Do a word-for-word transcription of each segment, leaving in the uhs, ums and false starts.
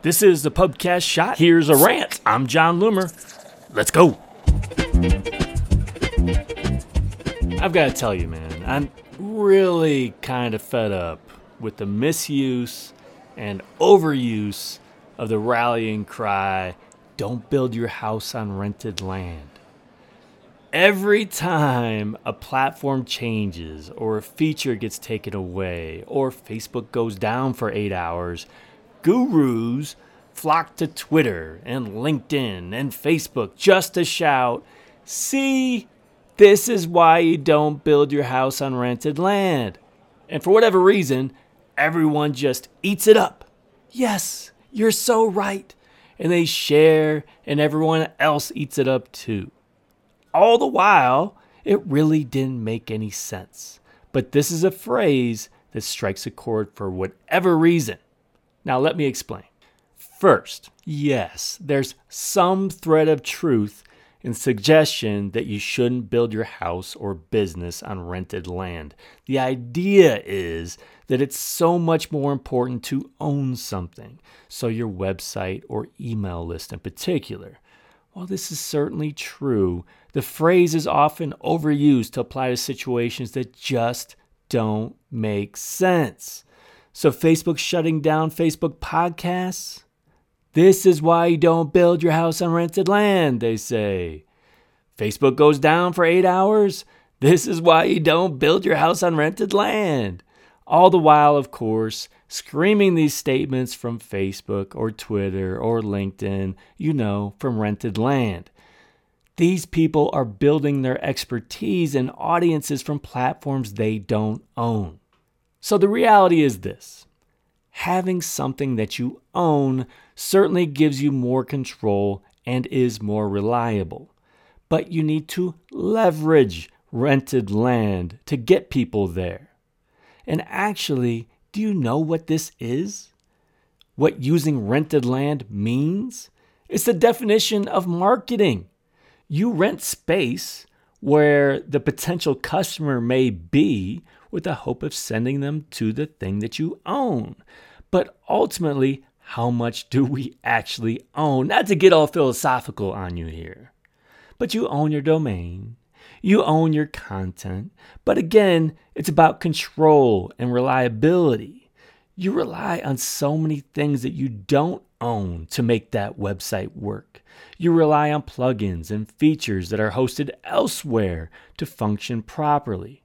This is the PubCast Shot. Here's a rant. I'm John Loomer. Let's go. I've got to tell you, man, I'm really kind of fed up with the misuse and overuse of the rallying cry, don't build your house on rented land. Every time a platform changes or a feature gets taken away or Facebook goes down for eight hours, gurus flock to Twitter and LinkedIn and Facebook just to shout, see, this is why you don't build your house on rented land. And for whatever reason, everyone just eats it up. Yes, you're so right. And they share and everyone else eats it up too. All the while, it really didn't make any sense. But this is a phrase that strikes a chord for whatever reason. Now, let me explain. First, yes, there's some thread of truth in suggestion that you shouldn't build your house or business on rented land. The idea is that it's so much more important to own something, so your website or email list in particular. While this is certainly true, the phrase is often overused to apply to situations that just don't make sense. So Facebook shutting down Facebook podcasts? This is why you don't build your house on rented land, they say. Facebook goes down for eight hours? This is why you don't build your house on rented land. All the while, of course, screaming these statements from Facebook or Twitter or LinkedIn, you know, from rented land. These people are building their expertise and audiences from platforms they don't own. So the reality is this. Having something that you own certainly gives you more control and is more reliable. But you need to leverage rented land to get people there. And actually, do you know what this is? What using rented land means? It's the definition of marketing. You rent space where the potential customer may be with the hope of sending them to the thing that you own. But ultimately, how much do we actually own? Not to get all philosophical on you here, but you own your domain, you own your content. But again, it's about control and reliability. You rely on so many things that you don't own to make that website work. You rely on plugins and features that are hosted elsewhere to function properly.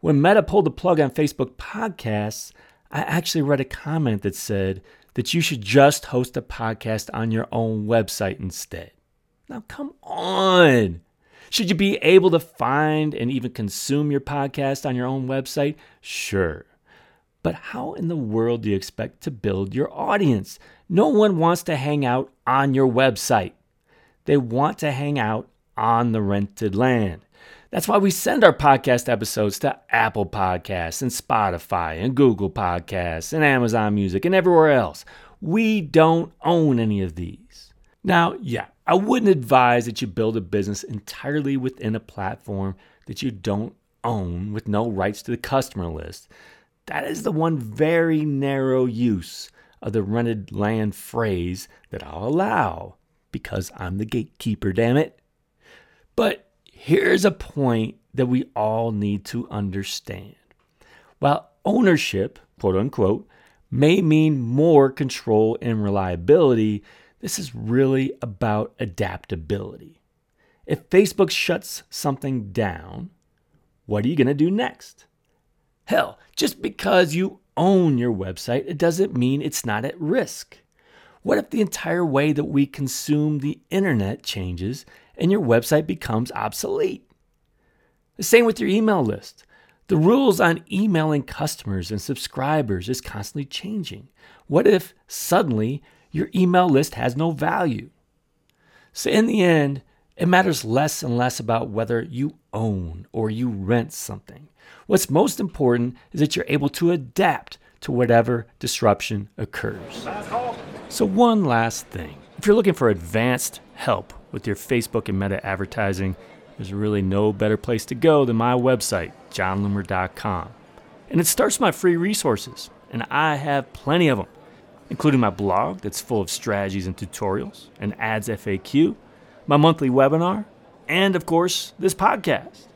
When Meta pulled the plug on Facebook podcasts, I actually read a comment that said that you should just host a podcast on your own website instead. Now, come on. Should you be able to find and even consume your podcast on your own website? Sure. But how in the world do you expect to build your audience? No one wants to hang out on your website. They want to hang out on the rented land. That's why we send our podcast episodes to Apple Podcasts and Spotify and Google Podcasts and Amazon Music and everywhere else. We don't own any of these. Now, yeah, I wouldn't advise that you build a business entirely within a platform that you don't own with no rights to the customer list. That is the one very narrow use of the rented land phrase that I'll allow because I'm the gatekeeper, damn it. But here's a point that we all need to understand. While ownership, quote unquote, may mean more control and reliability, this is really about adaptability. If Facebook shuts something down, what are you going to do next? Hell, just because you own your website, it doesn't mean it's not at risk. What if the entire way that we consume the internet changes and your website becomes obsolete? The same with your email list. The rules on emailing customers and subscribers is constantly changing. What if suddenly your email list has no value? So in the end, it matters less and less about whether you own or you rent something. What's most important is that you're able to adapt to whatever disruption occurs. So one last thing. If you're looking for advanced help with your Facebook and Meta advertising, there's really no better place to go than my website, John Lumer dot com. And it starts with my free resources, and I have plenty of them. including my blog that's full of strategies and tutorials, an ads F A Q, my monthly webinar, and of course, this podcast.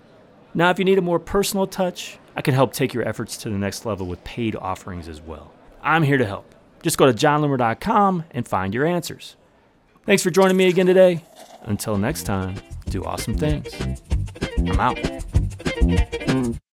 Now, if you need a more personal touch, I can help take your efforts to the next level with paid offerings as well. I'm here to help. Just go to John Lumer dot com and find your answers. Thanks for joining me again today. Until next time, do awesome things. I'm out.